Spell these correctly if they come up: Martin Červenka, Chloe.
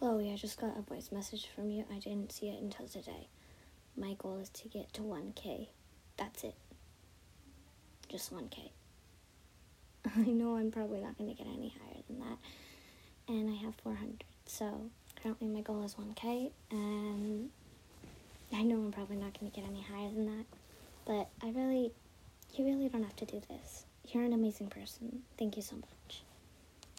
Chloe, I just got a voice message from you. I didn't see it until today. My goal is to get to 1K. That's it. Just 1K. I know I'm probably not going to get any higher than that. And I have 400. So currently my goal is 1K. And I know I'm probably not going to get any higher than that. But you really don't have to do this. You're an amazing person. Thank you so much.